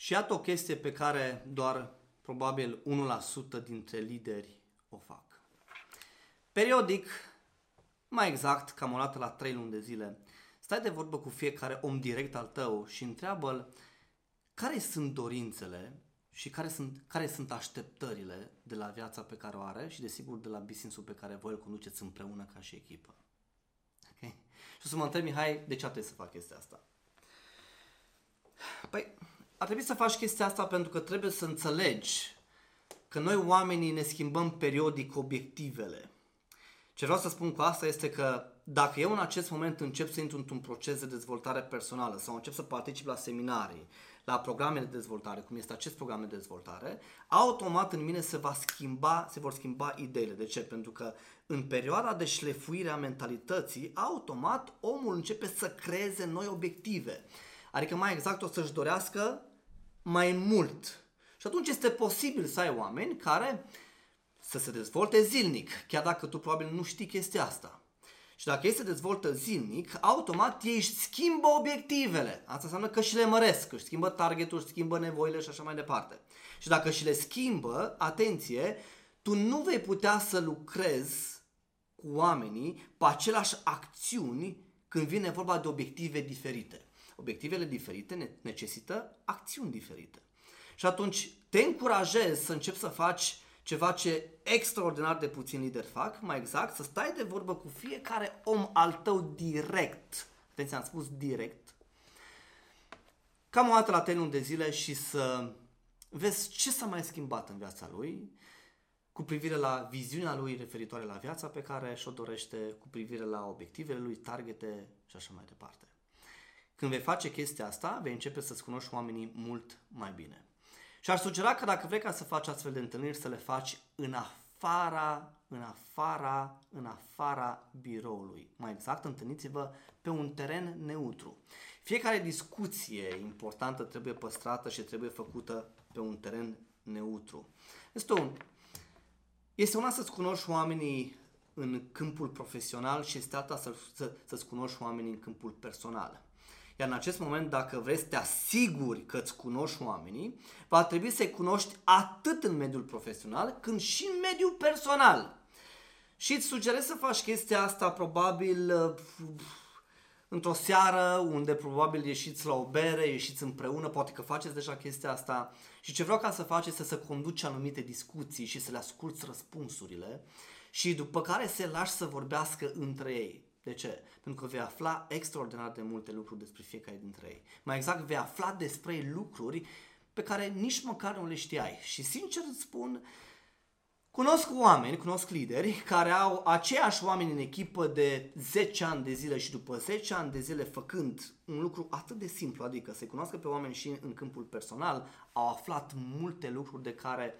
Și iată o chestie pe care doar probabil 1% dintre lideri o fac. Periodic, mai exact, cam o dată la 3 luni de zile, stai de vorbă cu fiecare om direct al tău și întreabă-l care sunt dorințele și care sunt așteptările de la viața pe care o are și, desigur, de la business-ul pe care voi îl conduceți împreună ca și echipă. Okay? Și o să mă întreb, Mihai, de ce ar trebui să fac chestia asta? Păi, ar trebui să faci chestia asta pentru că trebuie să înțelegi că noi oamenii ne schimbăm periodic obiectivele. Ce vreau să spun cu asta este că dacă eu în acest moment încep să intru într-un proces de dezvoltare personală sau încep să particip la seminarii, la programe de dezvoltare, cum este acest program de dezvoltare, automat în mine se vor schimba ideile. De ce? Pentru că în perioada de șlefuire a mentalității, automat omul începe să creeze noi obiective. Adică mai exact o să-și dorească mai mult. Și atunci este posibil să ai oameni care să se dezvolte zilnic, chiar dacă tu probabil nu știi chestia asta. Și dacă ei se dezvoltă zilnic, automat ei își schimbă obiectivele. Asta înseamnă că și le măresc, își schimbă targetul, își schimbă nevoile și așa mai departe. Și dacă și le schimbă, atenție, tu nu vei putea să lucrezi cu oamenii pe aceleași acțiuni când vine vorba de obiective diferite. Obiectivele diferite necesită acțiuni diferite. Și atunci te încurajez să începi să faci ceva ce extraordinar de puțin lideri fac, mai exact, să stai de vorbă cu fiecare om al tău direct. Atenție, am spus direct. Cam o dată la 3 luni de zile și să vezi ce s-a mai schimbat în viața lui cu privire la viziunea lui referitoare la viața pe care și-o dorește, cu privire la obiectivele lui, targete și așa mai departe. Când vei face chestia asta, vei începe să-ți cunoști oamenii mult mai bine. Și aș sugera că dacă vrei ca să faci astfel de întâlniri, să le faci în afara biroului. Mai exact, întâlniți-vă pe un teren neutru. Fiecare discuție importantă trebuie păstrată și trebuie făcută pe un teren neutru. Este una să-ți cunoști oamenii în câmpul profesional și este alta să-ți cunoști oamenii în câmpul personal. Iar în acest moment, dacă vrei să te asiguri că îți cunoști oamenii, va trebui să-i cunoști atât în mediul profesional, cât și în mediul personal. Și îți sugerez să faci chestia asta probabil într-o seară, unde probabil ieșiți la o bere, ieșiți împreună, poate că faceți deja chestia asta. Și ce vreau ca să faci este să conduci anumite discuții și să le asculți răspunsurile și după care să lași să vorbească între ei. De ce? Pentru că vei afla extraordinar de multe lucruri despre fiecare dintre ei. Mai exact, vei afla despre ei lucruri pe care nici măcar nu le știai. Și sincer îți spun, cunosc oameni, cunosc lideri care au aceiași oameni în echipă de 10 ani de zile și după 10 ani de zile făcând un lucru atât de simplu, adică să-i cunoască pe oameni și în câmpul personal, au aflat multe lucruri de care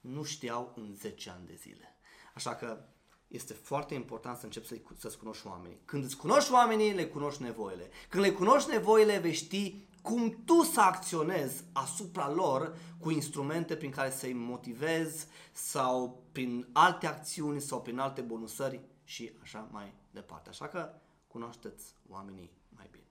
nu știau în 10 ani de zile. Așa că este foarte important să începi să-ți cunoști oamenii. Când îți cunoști oamenii, le cunoști nevoile. Când le cunoști nevoile, vei ști cum tu să acționezi asupra lor cu instrumente prin care să-i motivezi sau prin alte acțiuni sau prin alte bonusări și așa mai departe. Așa că cunoaște-ți oamenii mai bine.